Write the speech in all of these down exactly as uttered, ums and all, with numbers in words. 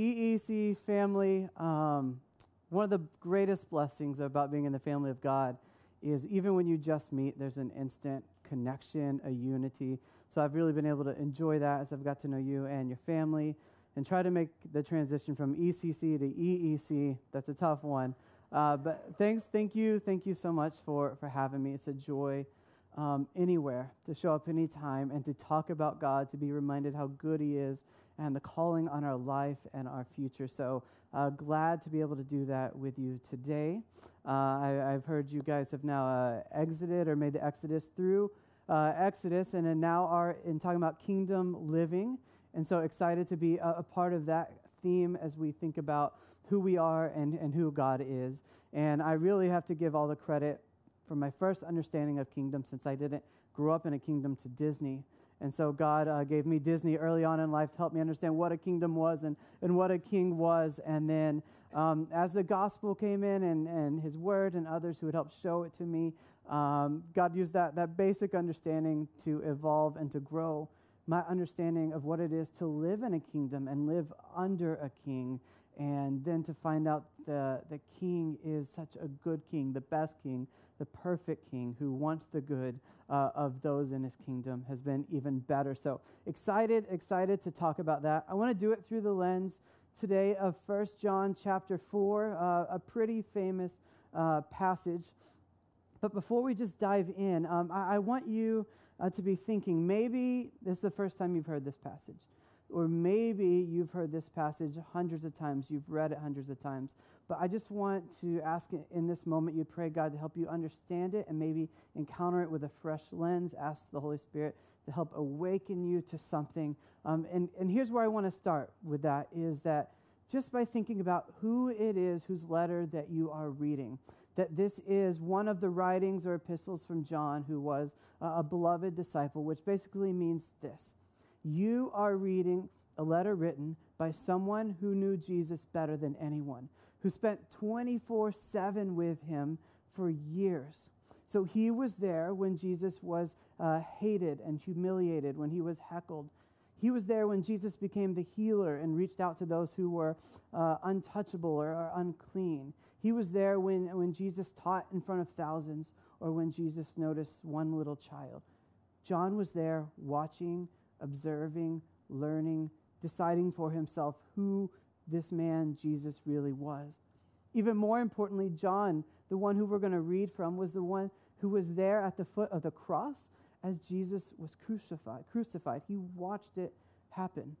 E E C family, um, one of the greatest blessings about being in the family of God is even when you just meet, there's an instant connection, a unity. So I've really been able to enjoy that as I've got to know you and your family and try to make the transition from E C C to E E C. That's a tough one. Uh, but thanks, thank you, thank you so much for, for having me. It's a joy um, anywhere to show up anytime and to talk about God, to be reminded how good he is and the calling on our life and our future. So uh, glad to be able to do that with you today. Uh, I, I've heard you guys have now uh, exited or made the exodus through uh, Exodus and, and now are in talking about Kingdom Living. And so excited to be a, a part of that theme as we think about who we are and, and who God is. And I really have to give all the credit for my first understanding of kingdom since I didn't grow up in a kingdom to Disney. And so God uh, gave me Disney early on in life to help me understand what a kingdom was and, and what a king was. And then um, as the gospel came in and, and his word and others who would help show it to me, um, God used that, that basic understanding to evolve and to grow my understanding of what it is to live in a kingdom and live under a king. And then to find out the, the king is such a good king, the best king, the perfect king who wants the good uh, of those in his kingdom has been even better. So excited, excited to talk about that. I want to do it through the lens today of First John chapter four, uh, a pretty famous uh, passage. But before we just dive in, um, I, I want you uh, to be thinking, maybe this is the first time you've heard this passage. Or maybe you've heard this passage hundreds of times, you've read it hundreds of times, but I just want to ask in this moment, you pray God to help you understand it and maybe encounter it with a fresh lens, ask the Holy Spirit to help awaken you to something. Um, and, and here's where I want to start with that, is that just by thinking about who it is, whose letter that you are reading, that this is one of the writings or epistles from John, who was a, a beloved disciple, which basically means this. You are reading a letter written by someone who knew Jesus better than anyone, who spent twenty-four seven with him for years. So he was there when Jesus was uh, hated and humiliated, when he was heckled. He was there when Jesus became the healer and reached out to those who were uh, untouchable or, or unclean. He was there when, when Jesus taught in front of thousands or when Jesus noticed one little child. John was there watching, observing, learning, deciding for himself who this man Jesus really was. Even more importantly, John, the one who we're going to read from, was the one who was there at the foot of the cross as Jesus was crucified. Crucified. He watched it happen.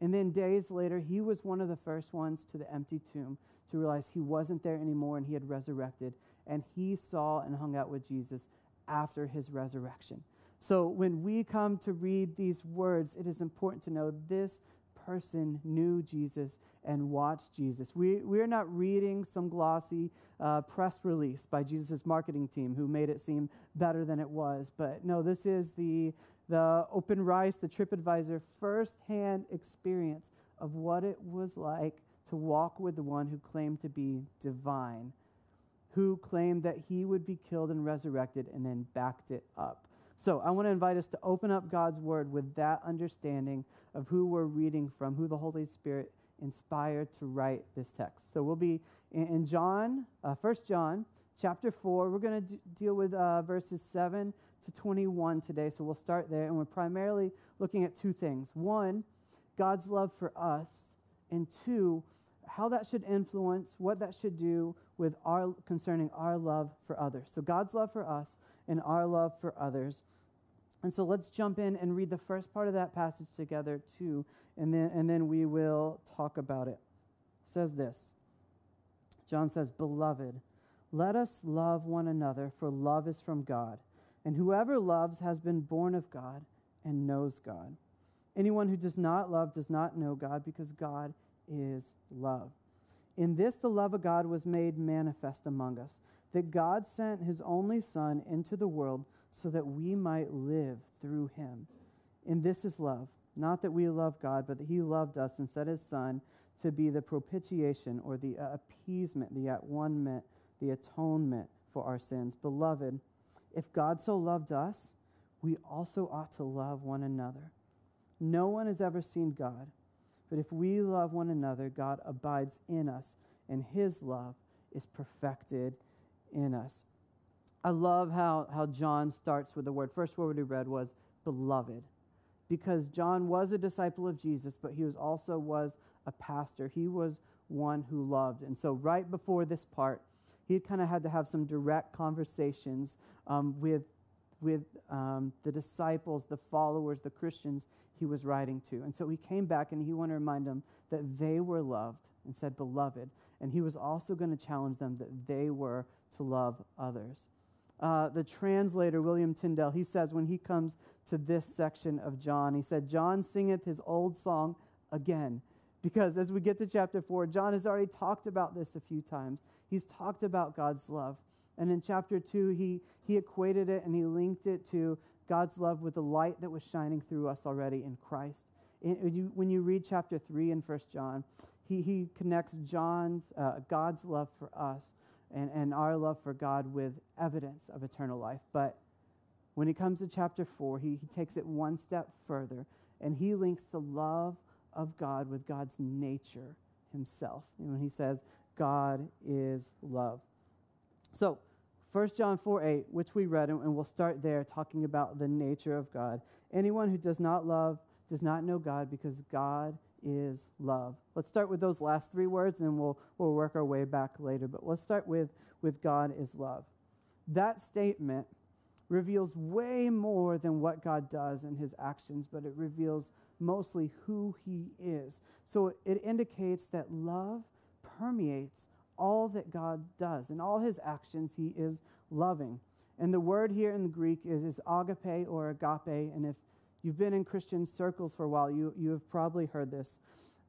And then days later, he was one of the first ones to the empty tomb to realize he wasn't there anymore and he had resurrected. And he saw and hung out with Jesus after his resurrection. So when we come to read these words, it is important to know this person knew Jesus and watched Jesus. We, we are not reading some glossy uh, press release by Jesus' marketing team who made it seem better than it was. But no, this is the, the Open Rice, the TripAdvisor firsthand experience of what it was like to walk with the one who claimed to be divine, who claimed that he would be killed and resurrected and then backed it up. So I want to invite us to open up God's word with that understanding of who we're reading from, who the Holy Spirit inspired to write this text. So we'll be in John, uh, First John chapter four. We're going to d- deal with uh, verses seven to twenty-one today. So we'll start there. And we're primarily looking at two things. One, God's love for us. And two, how that should influence, what that should do with our concerning our love for others. So God's love for us and our love for others. And so let's jump in and read the first part of that passage together too, and then and then we will talk about it. It says this. John says, "Beloved, let us love one another, for love is from God, and whoever loves has been born of God and knows God. Anyone who does not love does not know God, because God is love. In this the love of God was made manifest among us, that God sent his only Son into the world so that we might live through him. And this is love, not that we love God, but that he loved us and sent his Son to be the propitiation or the uh, appeasement, the at-one-ment, the atonement for our sins. Beloved, if God so loved us, we also ought to love one another. No one has ever seen God, But if we love one another, God abides in us, and his love is perfected in us. I love how, how John starts with the word. First word we read was beloved, because John was a disciple of Jesus, but he was also was a pastor. He was one who loved. And so right before this part, he kind of had to have some direct conversations um, with with um, the disciples, the followers, the Christians he was writing to. And so he came back and he wanted to remind them that they were loved and said, beloved. And he was also going to challenge them that they were to love others. Uh, the translator, William Tyndale, he says when he comes to this section of John, he said, John singeth his old song again. Because as we get to chapter four, John has already talked about this a few times. He's talked about God's love. And in chapter two, he, he equated it and he linked it to God's love with the light that was shining through us already in Christ. And when, you, when you read chapter three in First John, he, he connects John's uh, God's love for us and, and our love for God with evidence of eternal life. But when it comes to chapter four, he, he takes it one step further and he links the love of God with God's nature himself. And when he says, God is love. So, First John four eight, which we read, and we'll start there talking about the nature of God. Anyone who does not love does not know God, because God is love. Let's start with those last three words, and then we'll, we'll work our way back later. But let's start with, with God is love. That statement reveals way more than what God does in his actions, but it reveals mostly who he is. So it indicates that love permeates all that God does. In all his actions, he is loving. And the word here in the Greek is, is agape or agape. And if you've been in Christian circles for a while, you, you have probably heard this,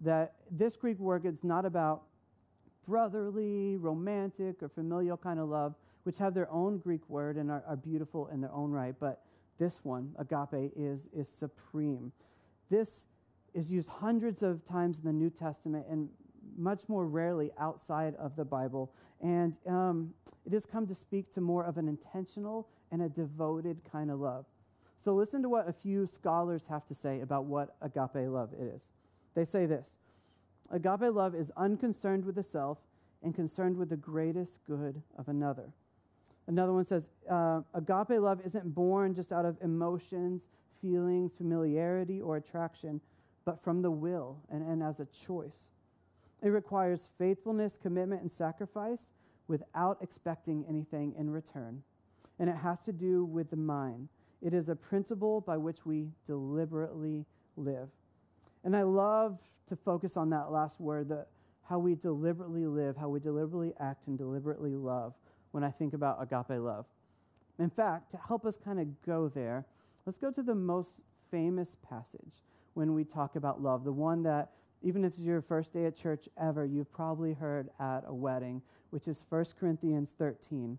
that this Greek word is not about brotherly, romantic, or familial kind of love, which have their own Greek word and are, are beautiful in their own right. But this one, agape, is, is supreme. This is used hundreds of times in the New Testament and much more rarely outside of the Bible. And um, it has come to speak to more of an intentional and a devoted kind of love. So listen to what a few scholars have to say about what agape love is. They say this: agape love is unconcerned with the self and concerned with the greatest good of another. Another one says, uh, agape love isn't born just out of emotions, feelings, familiarity, or attraction, but from the will and, and as a choice. It requires faithfulness, commitment, and sacrifice without expecting anything in return. And it has to do with the mind. It is a principle by which we deliberately live. And I love to focus on that last word, the, how we deliberately live, how we deliberately act and deliberately love when I think about agape love. In fact, to help us kind of go there, let's go to the most famous passage when we talk about love, the one that, even if it's your first day at church ever, you've probably heard at a wedding, which is First Corinthians thirteen.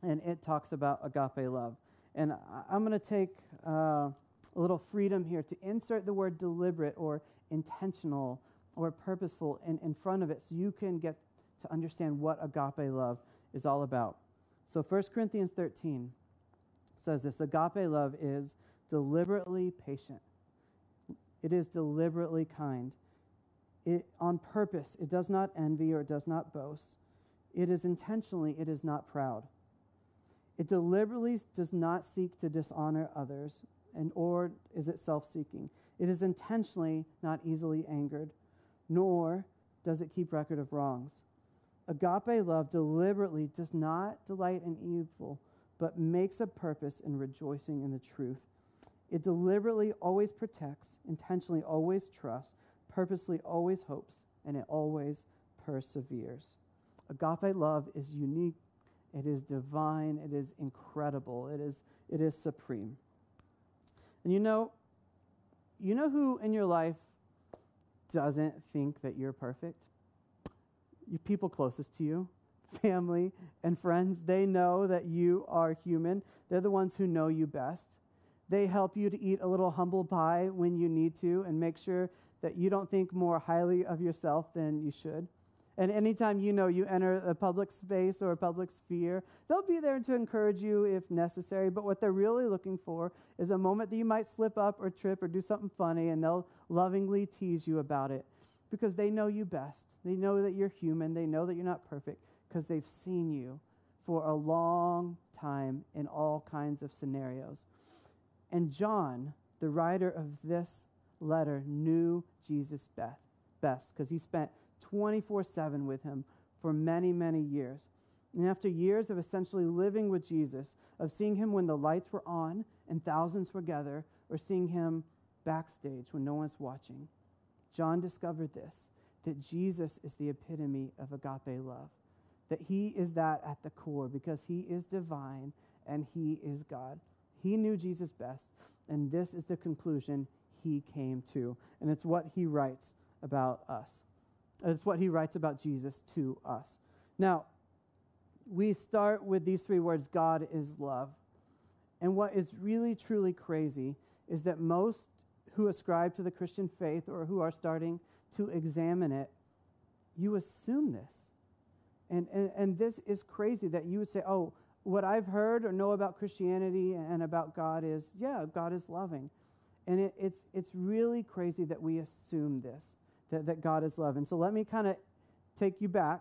And it talks about agape love. And I'm going to take uh, a little freedom here to insert the word deliberate or intentional or purposeful in, in front of it so you can get to understand what agape love is all about. So First Corinthians thirteen says this: agape love is deliberately patient. It is deliberately kind. It, on purpose, it does not envy or it does not boast. It is intentionally, it is not proud. It deliberately does not seek to dishonor others, and or is it self-seeking. It is intentionally not easily angered, nor does it keep record of wrongs. Agape love deliberately does not delight in evil, but makes a purpose in rejoicing in the truth. It deliberately always protects, intentionally always trusts, purposely always hopes, and it always perseveres. Agape love is unique, it is divine, it is incredible, it is, it is supreme. And you know, you know who in your life doesn't think that you're perfect? Your people closest to you, family and friends, they know that you are human. They're the ones who know you best. They help you to eat a little humble pie when you need to and make sure that you don't think more highly of yourself than you should. And anytime you know you enter a public space or a public sphere, they'll be there to encourage you if necessary. But what they're really looking for is a moment that you might slip up or trip or do something funny, and they'll lovingly tease you about it because they know you best. They know that you're human. They know that you're not perfect because they've seen you for a long time in all kinds of scenarios. And John, the writer of this letter, knew Jesus best because he spent twenty-four seven with him for many, many years. And after years of essentially living with Jesus, of seeing him when the lights were on and thousands were gathered, or seeing him backstage when no one's watching, John discovered this, that Jesus is the epitome of agape love, that he is that at the core because he is divine and he is God. He knew Jesus best, and this is the conclusion he came to, and it's what he writes about us. It's what he writes about Jesus to us. Now, we start with these three words, God is love. And what is really, truly crazy is that most who ascribe to the Christian faith or who are starting to examine it, you assume this. And, and, and this is crazy that you would say, oh, what I've heard or know about Christianity and about God is, yeah, God is loving. And it, it's, it's really crazy that we assume this. That, that God is love. And so let me kind of take you back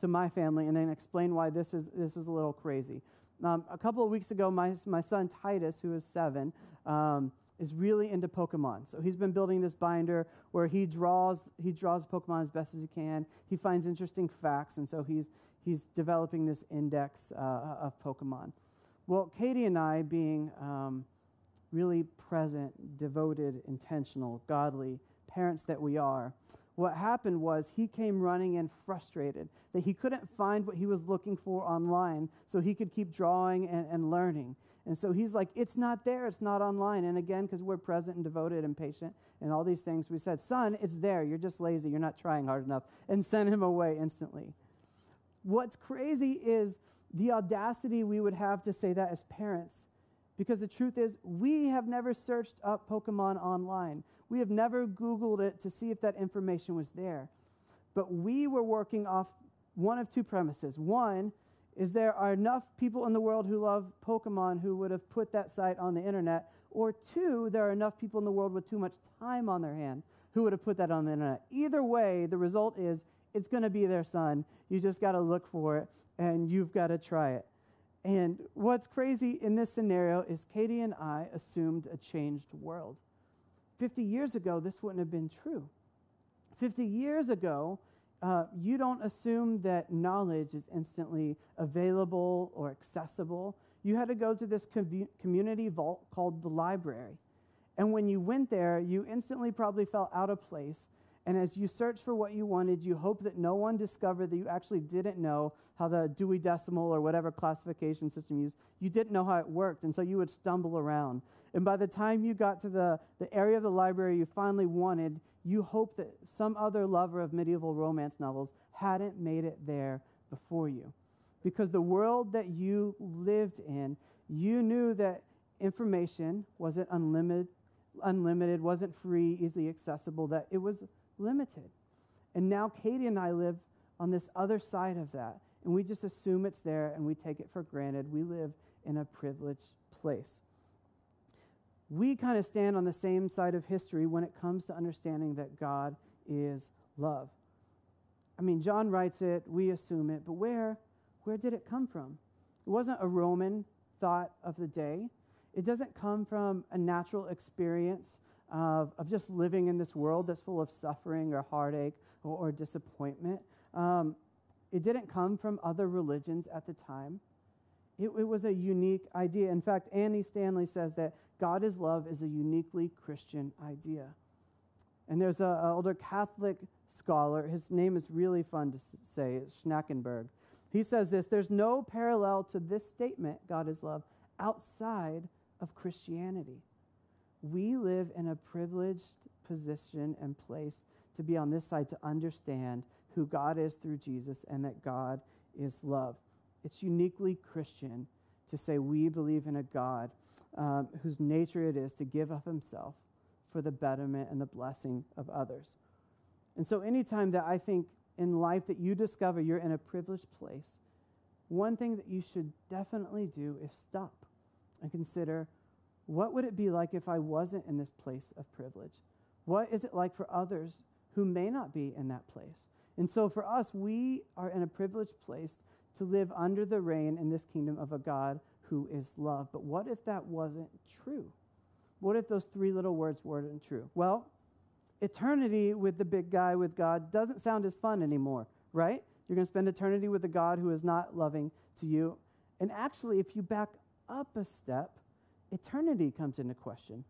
to my family and then explain why this is this is a little crazy. Um, a couple of weeks ago, my, my son Titus, who is seven, um, is really into Pokemon. So he's been building this binder where he draws he draws Pokemon as best as he can. He finds interesting facts, and so he's he's developing this index uh, of Pokemon. Well, Katie and I, being um, really present, devoted, intentional, godly parents that we are, what happened was he came running in frustrated that he couldn't find what he was looking for online so he could keep drawing and, and learning. And so he's like, it's not there, it's not online. And again, because we're present and devoted and patient and all these things, we said, son, it's there, you're just lazy, you're not trying hard enough, and sent him away instantly. What's crazy is the audacity we would have to say that as parents. Because the truth is, we have never searched up Pokemon online. We have never Googled it to see if that information was there. But we were working off one of two premises. One is there are enough people in the world who love Pokemon who would have put that site on the internet. Or two, there are enough people in the world with too much time on their hand who would have put that on the internet. Either way, the result is it's going to be there, son. You just got to look for it, and you've got to try it. And what's crazy in this scenario is Katie and I assumed a changed world. fifty years ago, this wouldn't have been true. fifty years ago, uh, you don't assume that knowledge is instantly available or accessible. You had to go to this com- community vault called the library. And when you went there, you instantly probably felt out of place. And as you search for what you wanted, you hope that no one discovered that you actually didn't know how the Dewey Decimal or whatever classification system used, you didn't know how it worked, and so you would stumble around. And by the time you got to the, the area of the library you finally wanted, you hoped that some other lover of medieval romance novels hadn't made it there before you. Because the world that you lived in, you knew that information wasn't unlimited, unlimited, wasn't free, easily accessible, that it was limited. And now Katie and I live on this other side of that, and we just assume it's there and we take it for granted. We live in a privileged place. We kind of stand on the same side of history when it comes to understanding that God is love. I mean, John writes it, we assume it, but where, where did it come from? It wasn't a Roman thought of the day. It doesn't come from a natural experience Of, of just living in this world that's full of suffering or heartache or, or disappointment. Um, it didn't come from other religions at the time. It, it was a unique idea. In fact, Annie Stanley says that God is love is a uniquely Christian idea. And there's an older Catholic scholar, his name is really fun to say, it's Schnackenberg. He says this, there's no parallel to this statement, God is love, outside of Christianity. We live in a privileged position and place to be on this side to understand who God is through Jesus and that God is love. It's uniquely Christian to say we believe in a God um, whose nature it is to give up himself for the betterment and the blessing of others. And so anytime that I think in life that you discover you're in a privileged place, one thing that you should definitely do is stop and consider, what would it be like if I wasn't in this place of privilege? What is it like for others who may not be in that place? And so for us, we are in a privileged place to live under the reign in this kingdom of a God who is love. But what if that wasn't true? What if those three little words weren't true? Well, eternity with the big guy, with God, doesn't sound as fun anymore, right? You're going to spend eternity with a God who is not loving to you. And actually, if you back up a step, eternity comes into question.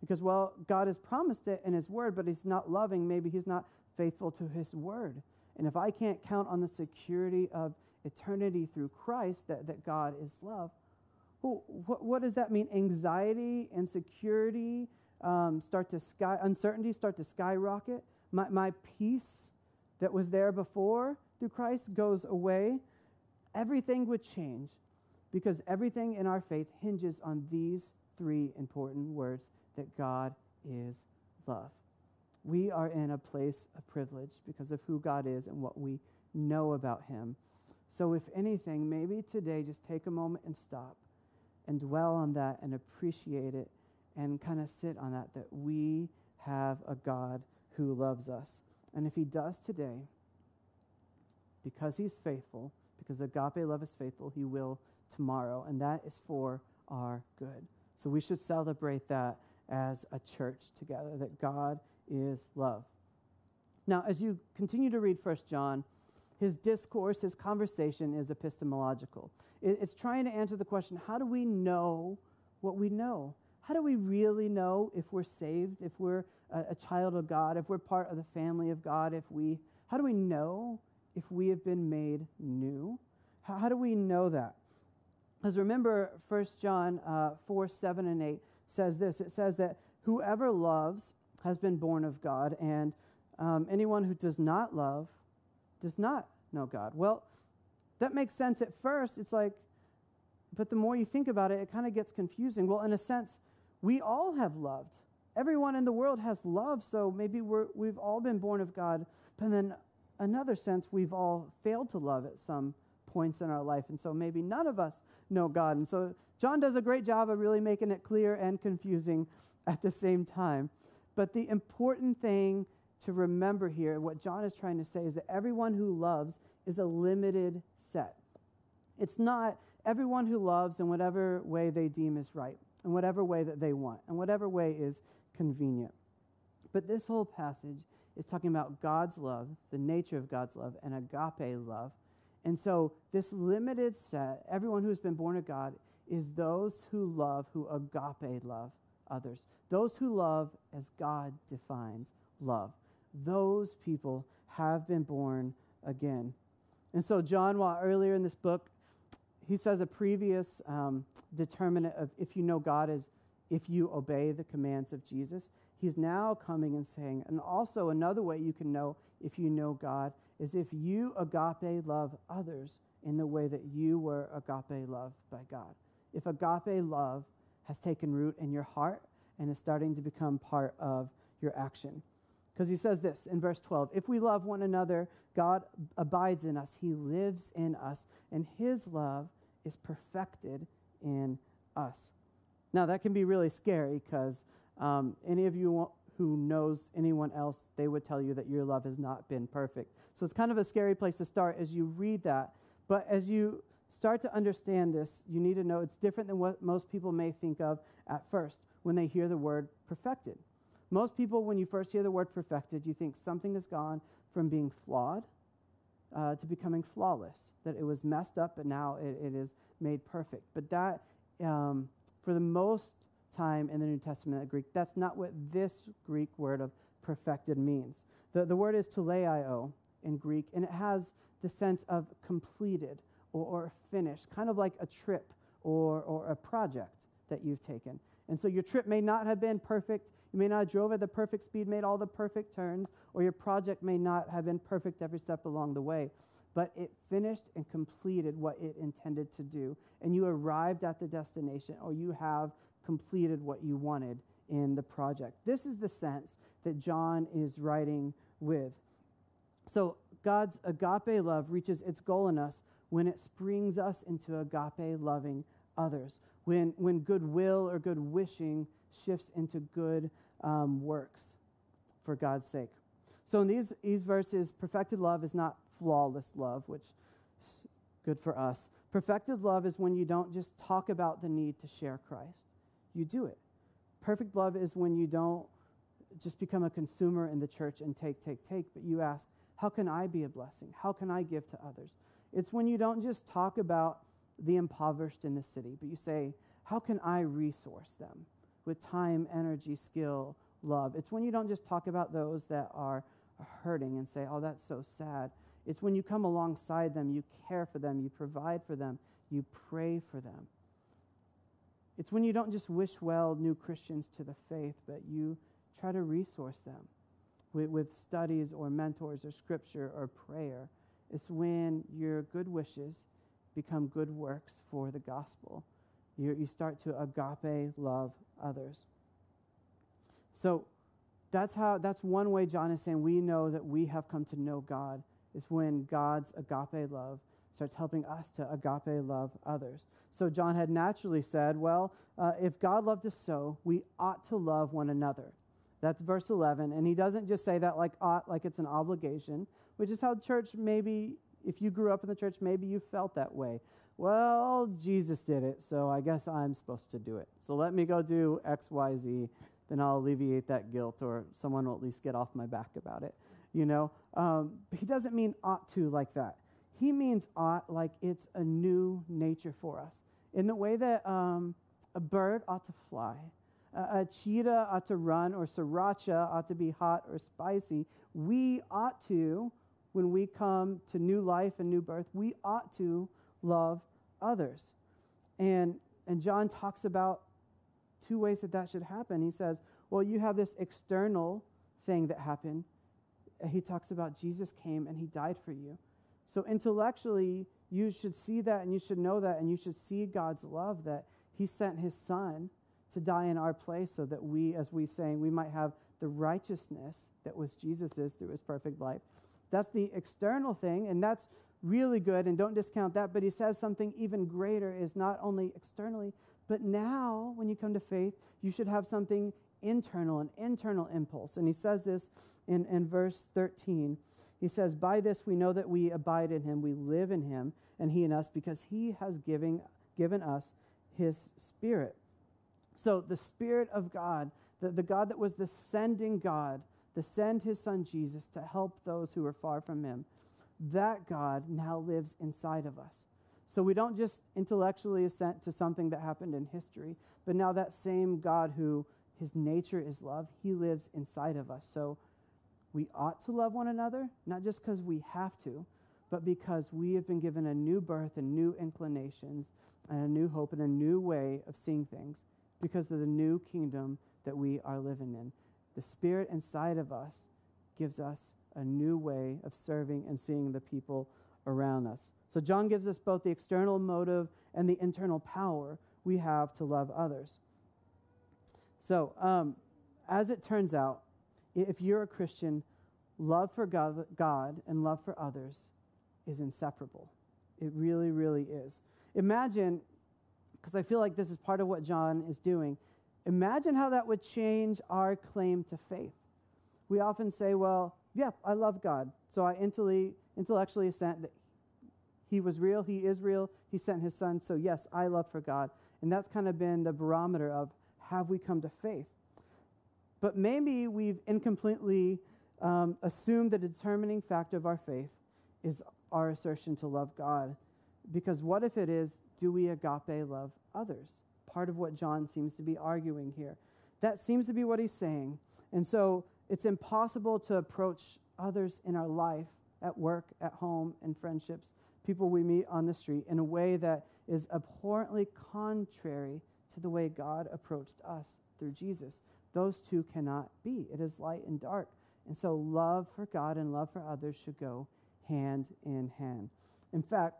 Because, well, God has promised it in his word, but he's not loving. Maybe he's not faithful to his word. And if I can't count on the security of eternity through Christ, that, that God is love, well, what, what does that mean? Anxiety, insecurity, um, start to sky, uncertainty start to skyrocket. My, my peace that was there before through Christ goes away. Everything would change, because everything in our faith hinges on these three important words, that God is love. We are in a place of privilege because of who God is and what we know about him. So if anything, maybe today just take a moment and stop and dwell on that and appreciate it and kind of sit on that, that we have a God who loves us. And if he does today, because he's faithful, because agape love is faithful, he will tomorrow. And that is for our good. So we should celebrate that as a church together, that God is love. Now, as you continue to read First John, his discourse, his conversation is epistemological. It's trying to answer the question, how do we know what we know? How do we really know if we're saved, if we're a child of God, if we're part of the family of God, if we, how do we know if we have been made new? How, how do we know that? Because remember, First John uh, four, seven, and eight says this. It says that whoever loves has been born of God, and um, anyone who does not love does not know God. Well, that makes sense at first. It's like, but the more you think about it, it kind of gets confusing. Well, in a sense, we all have loved. Everyone in the world has loved, so maybe we're, we've all been born of God. But then another sense, we've all failed to love at some points in our life, and so maybe none of us know God. And so John does a great job of really making it clear and confusing at the same time. But the important thing to remember here, what John is trying to say, is that everyone who loves is a limited set. It's not everyone who loves in whatever way they deem is right, in whatever way that they want, in whatever way is convenient. But this whole passage is talking about God's love, the nature of God's love, and agape love. And so this limited set, everyone who's been born of God, is those who love, who agape love others. Those who love as God defines love. Those people have been born again. And so John, while earlier in this book, he says a previous um, determinant of if you know God is if you obey the commands of Jesus. He's now coming and saying, and also another way you can know if you know God is if you agape love others in the way that you were agape loved by God. If agape love has taken root in your heart and is starting to become part of your action. Because he says this in verse twelve, if we love one another, God abides in us, he lives in us, and his love is perfected in us. Now that can be really scary because Um, any of you who knows anyone else, they would tell you that your love has not been perfect. So it's kind of a scary place to start as you read that. But as you start to understand this, you need to know it's different than what most people may think of at first when they hear the word perfected. Most people, when you first hear the word perfected, you think something has gone from being flawed uh, to becoming flawless, that it was messed up and now it, it is made perfect. But that, um, for the most time in the New Testament Greek, that's not what this Greek word of perfected means. The, the word is teleio in Greek, and it has the sense of completed or, or finished, kind of like a trip or, or a project that you've taken. And so your trip may not have been perfect. You may not have drove at the perfect speed, made all the perfect turns, or your project may not have been perfect every step along the way, but it finished and completed what it intended to do. And you arrived at the destination, or you have completed what you wanted in the project. This is the sense that John is writing with. So God's agape love reaches its goal in us when it springs us into agape-loving others, when, when goodwill or good wishing shifts into good um, works for God's sake. So in these, these verses, perfected love is not flawless love, which is good for us. Perfected love is when you don't just talk about the need to share Christ. You do it. Perfect love is when you don't just become a consumer in the church and take, take, take, but you ask, how can I be a blessing? How can I give to others? It's when you don't just talk about the impoverished in the city, but you say, how can I resource them with time, energy, skill, love? It's when you don't just talk about those that are hurting and say, oh, that's so sad. It's when you come alongside them, you care for them, you provide for them, you pray for them. It's when you don't just wish well new Christians to the faith, but you try to resource them with, with studies or mentors or scripture or prayer. It's when your good wishes become good works for the gospel. You, you start to agape love others. So that's how. That's one way John is saying we know that we have come to know God, is when God's agape love starts helping us to agape love others. So John had naturally said, well, uh, if God loved us so, we ought to love one another. That's verse eleven. And he doesn't just say that like ought, like it's an obligation, which is how church maybe, if you grew up in the church, maybe you felt that way. Well, Jesus did it, so I guess I'm supposed to do it. So let me go do X, Y, Z, then I'll alleviate that guilt, or someone will at least get off my back about it, you know. Um, he doesn't mean ought to like that. He means ought like it's a new nature for us. In the way that um, a bird ought to fly, a, a cheetah ought to run, or sriracha ought to be hot or spicy, we ought to, when we come to new life and new birth, we ought to love others. And, and John talks about two ways that that should happen. He says, well, you have this external thing that happened. He talks about Jesus came and he died for you. So intellectually, you should see that and you should know that and you should see God's love, that he sent his son to die in our place so that we, as we say, we might have the righteousness that was Jesus's through his perfect life. That's the external thing, and that's really good, and don't discount that, but he says something even greater is not only externally, but now when you come to faith, you should have something internal, an internal impulse. And he says this in, in verse thirteen. He says, by this we know that we abide in him, we live in him, and he in us, because he has giving, given us his spirit. So the Spirit of God, the, the God that was the sending God, to send his son Jesus to help those who are far from him, that God now lives inside of us. So we don't just intellectually assent to something that happened in history, but now that same God who his nature is love, he lives inside of us. So we ought to love one another, not just because we have to, but because we have been given a new birth and new inclinations and a new hope and a new way of seeing things because of the new kingdom that we are living in. The Spirit inside of us gives us a new way of serving and seeing the people around us. So John gives us both the external motive and the internal power we have to love others. So um, as it turns out, if you're a Christian, love for God, God and love for others is inseparable. It really, really is. Imagine, because I feel like this is part of what John is doing, imagine how that would change our claim to faith. We often say, well, yeah, I love God, so I intellectually assent that he was real, he is real, he sent his son, so yes, I love for God. And that's kind of been the barometer of, have we come to faith? But maybe we've incompletely um, assumed the determining factor of our faith is our assertion to love God, because what if it is, do we agape love others? Part of what John seems to be arguing here. That seems to be what he's saying. And so it's impossible to approach others in our life, at work, at home, in friendships, people we meet on the street, in a way that is abhorrently contrary to the way God approached us through Jesus. Those two cannot be. It is light and dark. And so love for God and love for others should go hand in hand. In fact,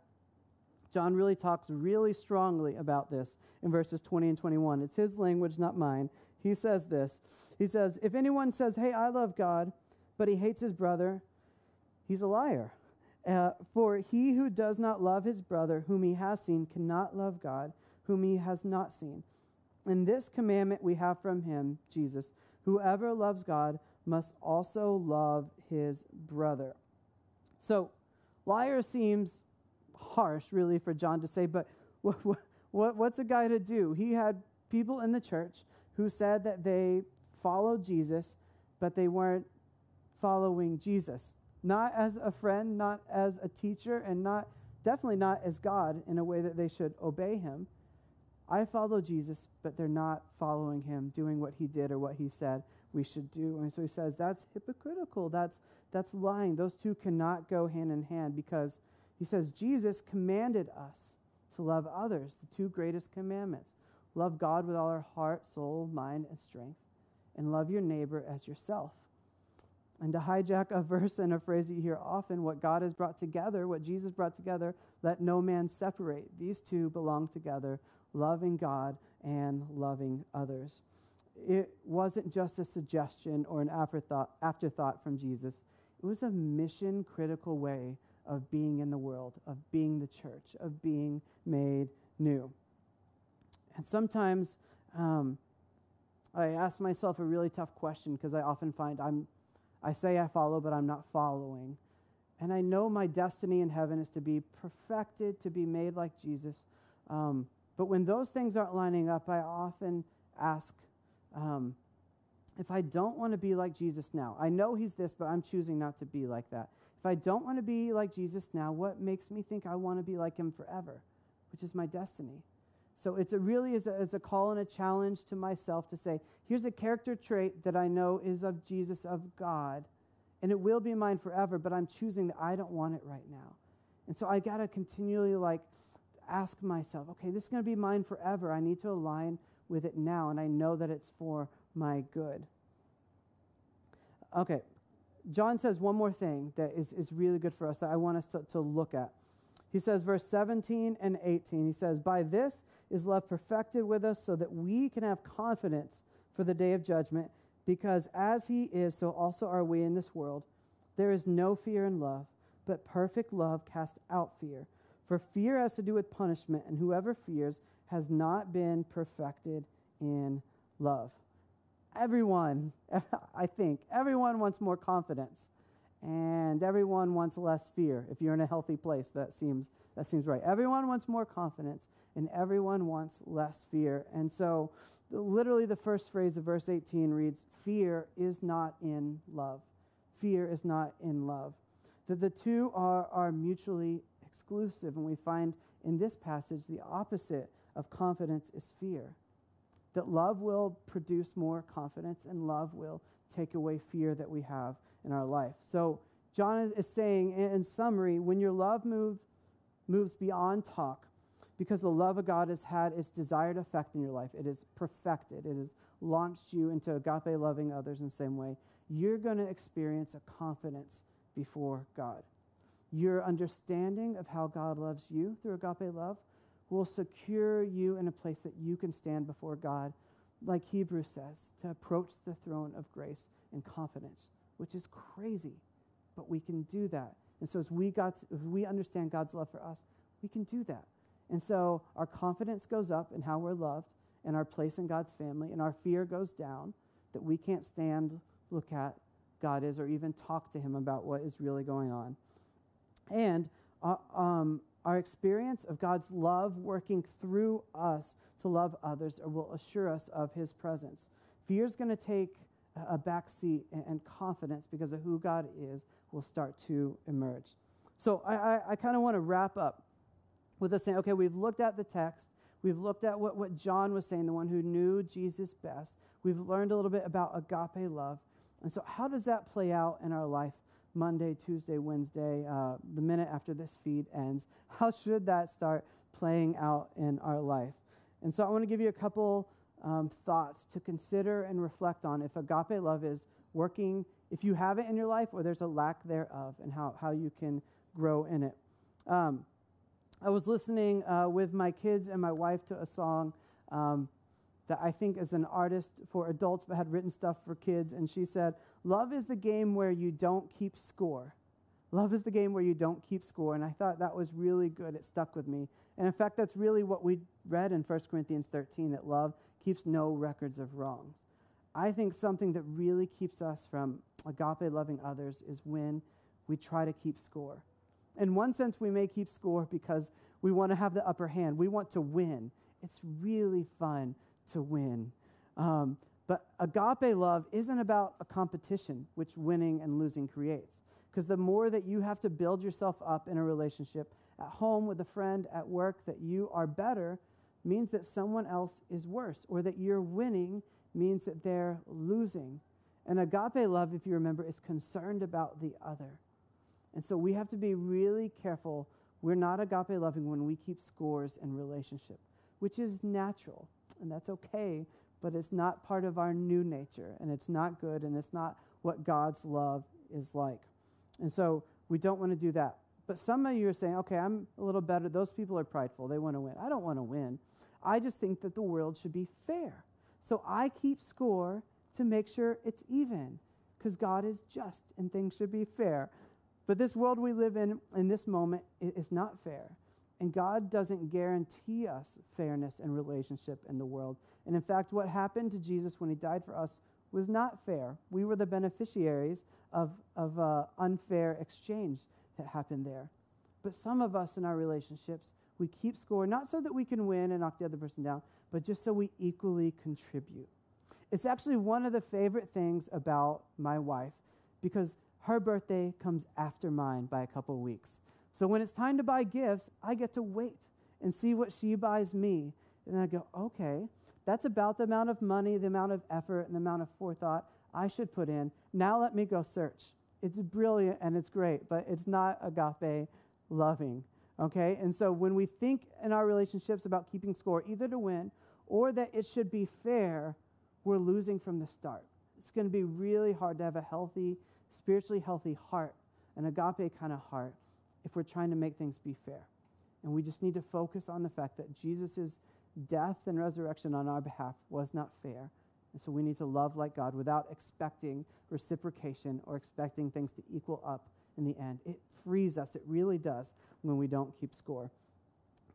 John really talks really strongly about this in verses twenty and twenty-one. It's his language, not mine. He says this. He says, if anyone says, hey, I love God, but he hates his brother, he's a liar. Uh, for he who does not love his brother whom he has seen cannot love God whom he has not seen. And this commandment we have from him, Jesus, whoever loves God must also love his brother. So liar seems harsh, really, for John to say, but what, what, what's a guy to do? He had people in the church who said that they followed Jesus, but they weren't following Jesus. Not as a friend, not as a teacher, and not definitely not as God in a way that they should obey him. I follow Jesus, but they're not following him, doing what he did or what he said we should do. And so he says that's hypocritical. That's that's lying. Those two cannot go hand in hand because he says Jesus commanded us to love others, the two greatest commandments. Love God with all our heart, soul, mind, and strength, and love your neighbor as yourself. And to hijack a verse and a phrase that you hear often, what God has brought together, what Jesus brought together, let no man separate. These two belong together, loving God and loving others. It wasn't just a suggestion or an afterthought, afterthought from Jesus. It was a mission-critical way of being in the world, of being the church, of being made new. And sometimes um, I ask myself a really tough question because I often find I'm I say I follow, but I'm not following. And I know my destiny in heaven is to be perfected, to be made like Jesus. Um, but when those things aren't lining up, I often ask, um, if I don't want to be like Jesus now, I know he's this, but I'm choosing not to be like that. If I don't want to be like Jesus now, what makes me think I want to be like him forever, which is my destiny? So it's a really is a, is a call and a challenge to myself to say, here's a character trait that I know is of Jesus, of God, and it will be mine forever, but I'm choosing that I don't want it right now. And so I got to continually like ask myself, okay, this is going to be mine forever. I need to align with it now, and I know that it's for my good. Okay, John says one more thing that is, is really good for us that I want us to, to look at. He says, verse seventeen and eighteen, he says, by this is love perfected with us so that we can have confidence for the day of judgment, because as he is, so also are we in this world. There is no fear in love, but perfect love casts out fear. For fear has to do with punishment, and whoever fears has not been perfected in love. Everyone, I think, everyone wants more confidence. And everyone wants less fear. If you're in a healthy place, that seems that seems right. Everyone wants more confidence, and everyone wants less fear. And so literally the first phrase of verse eighteen reads, fear is not in love. Fear is not in love. The, the two are, are mutually exclusive, and we find in this passage the opposite of confidence is fear. That love will produce more confidence, and love will take away fear that we have in our life. So John is saying, in summary, when your love move, moves beyond talk, because the love of God has had its desired effect in your life, it is perfected, it has launched you into agape loving others in the same way, you're going to experience a confidence before God. Your understanding of how God loves you through agape love will secure you in a place that you can stand before God, like Hebrews says, to approach the throne of grace in confidence, which is crazy, but we can do that. And so as we got, if we understand God's love for us, we can do that. And so our confidence goes up in how we're loved and our place in God's family, and our fear goes down that we can't stand, look at God is, or even talk to him about what is really going on. And uh, um, our experience of God's love working through us to love others or will assure us of his presence. Fear is going to take a back seat, and confidence because of who God is will start to emerge. So I, I, I kind of want to wrap up with us saying, okay, we've looked at the text. We've looked at what, what John was saying, the one who knew Jesus best. We've learned a little bit about agape love. And so how does that play out in our life Monday, Tuesday, Wednesday, uh, the minute after this feed ends? How should that start playing out in our life? And so I want to give you a couple Um, thoughts to consider and reflect on if agape love is working, if you have it in your life or there's a lack thereof, and how, how you can grow in it. Um, I was listening uh, with my kids and my wife to a song um, that I think is an artist for adults but had written stuff for kids, and she said, love is the game where you don't keep score. Love is the game where you don't keep score. And I thought that was really good. It stuck with me. And in fact, that's really what we read in First Corinthians thirteen, that love keeps no records of wrongs. I think something that really keeps us from agape loving others is when we try to keep score. In one sense, we may keep score because we want to have the upper hand. We want to win. It's really fun to win. Um, but agape love isn't about a competition, which winning and losing creates. Because the more that you have to build yourself up in a relationship, at home, with a friend, at work, that you are better means that someone else is worse, or that you're winning means that they're losing. And agape love, if you remember, is concerned about the other. And so we have to be really careful. We're not agape loving when we keep scores in relationship, which is natural, and that's okay, but it's not part of our new nature, and it's not good, and it's not what God's love is like. And so we don't want to do that. But some of you are saying, okay, I'm a little better. Those people are prideful. They want to win. I don't want to win. I just think that the world should be fair. So I keep score to make sure it's even, because God is just and things should be fair. But this world we live in, in this moment, is not fair. And God doesn't guarantee us fairness and relationship in the world. And in fact, what happened to Jesus when he died for us was not fair. We were the beneficiaries of, of uh, unfair exchange that happened there. But some of us in our relationships, we keep score, not so that we can win and knock the other person down, but just so we equally contribute. It's actually one of the favorite things about my wife, because her birthday comes after mine by a couple weeks. So when it's time to buy gifts, I get to wait and see what she buys me. And then I go, okay, that's about the amount of money, the amount of effort, and the amount of forethought I should put in. Now let me go search. It's brilliant and it's great, but it's not agape loving, okay? And so when we think in our relationships about keeping score, either to win or that it should be fair, we're losing from the start. It's going to be really hard to have a healthy, spiritually healthy heart, an agape kind of heart, if we're trying to make things be fair. And we just need to focus on the fact that Jesus's death and resurrection on our behalf was not fair. And so we need to love like God without expecting reciprocation or expecting things to equal up in the end. It frees us, it really does, when we don't keep score.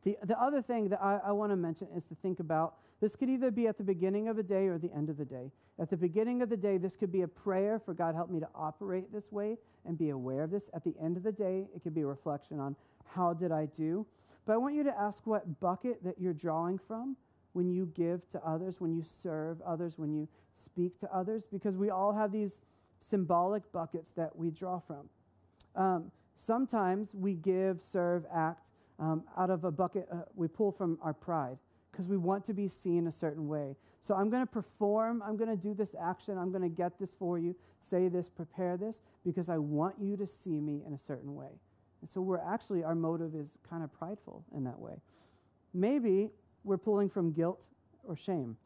The, the other thing that I, I want to mention is to think about, this could either be at the beginning of a day or the end of the day. At the beginning of the day, this could be a prayer for God, help me to operate this way and be aware of this. At the end of the day, it could be a reflection on how did I do. But I want you to ask what bucket that you're drawing from when you give to others, when you serve others, when you speak to others, because we all have these symbolic buckets that we draw from. Um, sometimes we give, serve, act um, out of a bucket uh, we pull from our pride, because we want to be seen a certain way. So I'm going to perform, I'm going to do this action, I'm going to get this for you, say this, prepare this, because I want you to see me in a certain way. And so we're actually, our motive is kind of prideful in that way. Maybe we're pulling from guilt or shame,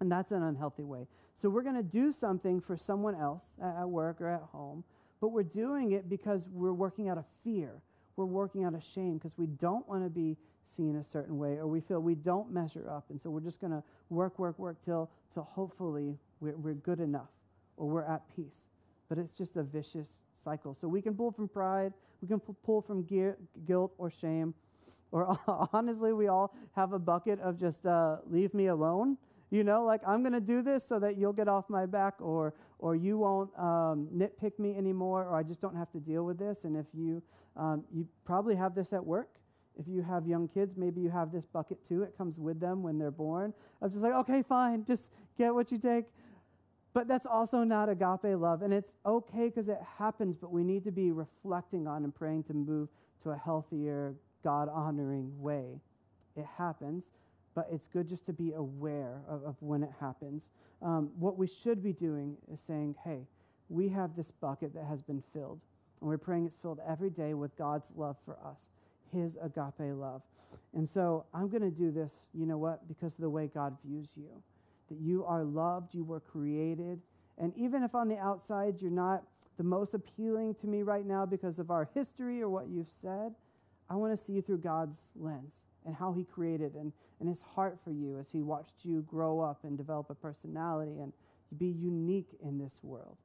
and that's an unhealthy way. So we're going to do something for someone else at work or at home, but we're doing it because we're working out of fear. We're working out of shame because we don't want to be seen a certain way, or we feel we don't measure up. And so we're just going to work, work, work till, till hopefully we're, we're good enough or we're at peace. But it's just a vicious cycle. So we can pull from pride. We can pull from gear, guilt or shame. Or honestly, we all have a bucket of just uh, leave me alone. You know, like I'm going to do this so that you'll get off my back, or or you won't um, nitpick me anymore, or I just don't have to deal with this. And if you, um, you probably have this at work. If you have young kids, maybe you have this bucket too. It comes with them when they're born. I'm just like, okay, fine, just get what you take. But that's also not agape love. And it's okay because it happens, but we need to be reflecting on and praying to move to a healthier, God-honoring way. It happens. But it's good just to be aware of, of when it happens. Um, what we should be doing is saying, hey, we have this bucket that has been filled, and we're praying it's filled every day with God's love for us, his agape love. And so I'm going to do this, you know what, because of the way God views you, that you are loved, you were created. And even if on the outside you're not the most appealing to me right now because of our history or what you've said, I want to see you through God's lens and how he created and, and his heart for you as he watched you grow up and develop a personality and be unique in this world.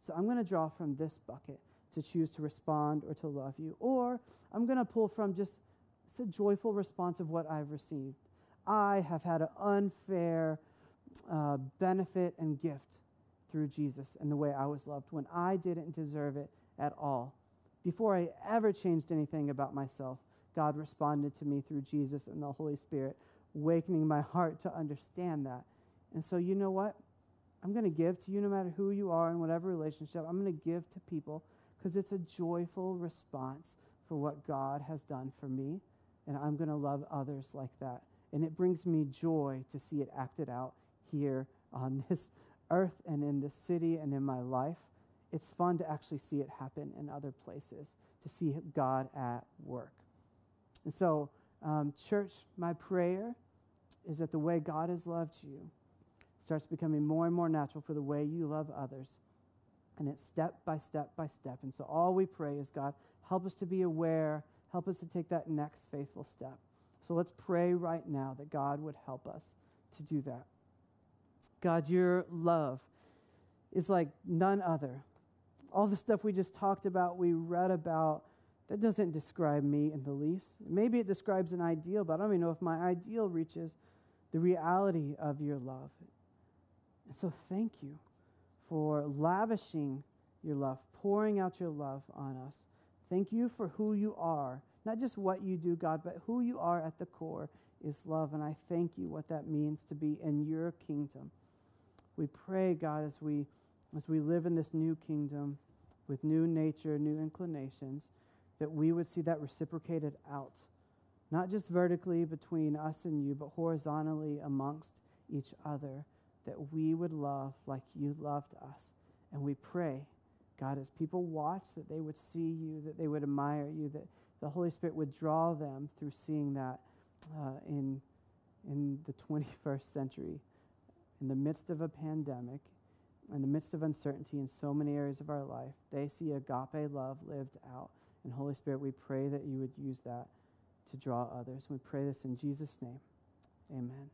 So I'm going to draw from this bucket to choose to respond or to love you. Or I'm going to pull from just it's a joyful response of what I've received. I have had an unfair uh, benefit and gift through Jesus and the way I was loved when I didn't deserve it at all. Before I ever changed anything about myself, God responded to me through Jesus and the Holy Spirit, awakening my heart to understand that. And so you know what? I'm going to give to you no matter who you are in whatever relationship. I'm going to give to people because it's a joyful response for what God has done for me, and I'm going to love others like that. And it brings me joy to see it acted out here on this earth and in this city and in my life. It's fun to actually see it happen in other places, to see God at work. And so, um, church, my prayer is that the way God has loved you starts becoming more and more natural for the way you love others. And it's step by step by step. And so all we pray is, God, help us to be aware. Help us to take that next faithful step. So let's pray right now that God would help us to do that. God, your love is like none other. All the stuff we just talked about, we read about, that doesn't describe me in the least. Maybe it describes an ideal, but I don't even know if my ideal reaches the reality of your love. And so thank you for lavishing your love, pouring out your love on us. Thank you for who you are, not just what you do, God, but who you are at the core is love. And I thank you what that means to be in your kingdom. We pray, God, as we as we live in this new kingdom with new nature, new inclinations, that we would see that reciprocated out, not just vertically between us and you, but horizontally amongst each other, that we would love like you loved us. And we pray, God, as people watch, that they would see you, that they would admire you, that the Holy Spirit would draw them through seeing that uh, in, in the twenty-first century, in the midst of a pandemic, in the midst of uncertainty in so many areas of our life, they see agape love lived out. And Holy Spirit, we pray that you would use that to draw others. We pray this in Jesus' name. Amen.